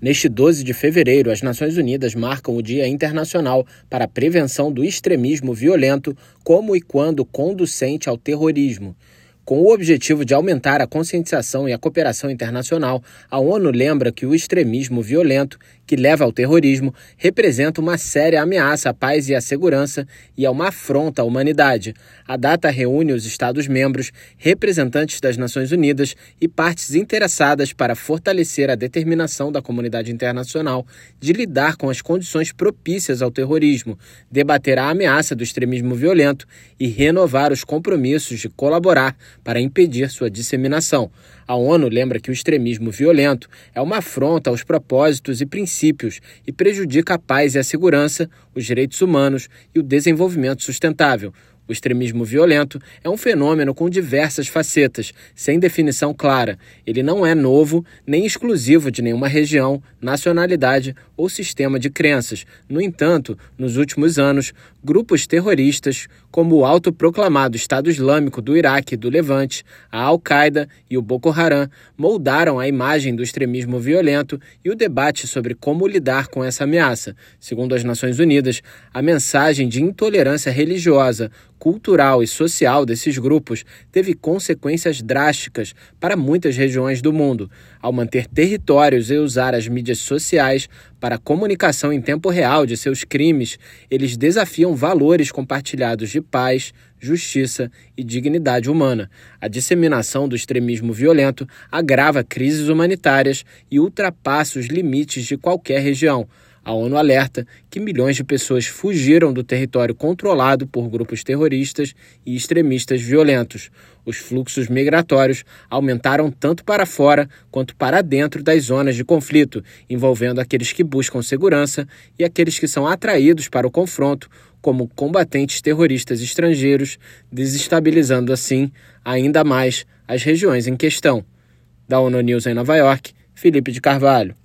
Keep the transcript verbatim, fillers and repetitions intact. Neste doze de fevereiro, as Nações Unidas marcam o Dia Internacional para a Prevenção do Extremismo Violento como e quando conducente ao terrorismo. Com o objetivo de aumentar a conscientização e a cooperação internacional, a ONU lembra que o extremismo violento, que leva ao terrorismo, representa uma séria ameaça à paz e à segurança e é uma afronta à humanidade. A data reúne os Estados-membros, representantes das Nações Unidas e partes interessadas para fortalecer a determinação da comunidade internacional de lidar com as condições propícias ao terrorismo, debater a ameaça do extremismo violento e renovar os compromissos de colaborar para impedir sua disseminação. A ONU lembra que o extremismo violento é uma afronta aos propósitos e princípios e prejudica a paz e a segurança, os direitos humanos e o desenvolvimento sustentável. O extremismo violento é um fenômeno com diversas facetas, sem definição clara. Ele não é novo nem exclusivo de nenhuma região, nacionalidade ou sistema de crenças. No entanto, nos últimos anos, grupos terroristas, como o autoproclamado Estado Islâmico do Iraque e do Levante, a Al-Qaeda e o Boko Haram, moldaram a imagem do extremismo violento e o debate sobre como lidar com essa ameaça. Segundo as Nações Unidas, a mensagem de intolerância religiosa, cultural e social desses grupos teve consequências drásticas para muitas regiões do mundo, ao manter territórios e usar as mídias sociais para a comunicação em tempo real de seus crimes, eles desafiam valores compartilhados de paz, justiça e dignidade humana. A disseminação do extremismo violento agrava crises humanitárias e ultrapassa os limites de qualquer região. A ONU alerta que milhões de pessoas fugiram do território controlado por grupos terroristas e extremistas violentos. Os fluxos migratórios aumentaram tanto para fora quanto para dentro das zonas de conflito, envolvendo aqueles que buscam segurança e aqueles que são atraídos para o confronto, como combatentes terroristas estrangeiros, desestabilizando assim ainda mais as regiões em questão. Da ONU News em Nova York, Felipe de Carvalho.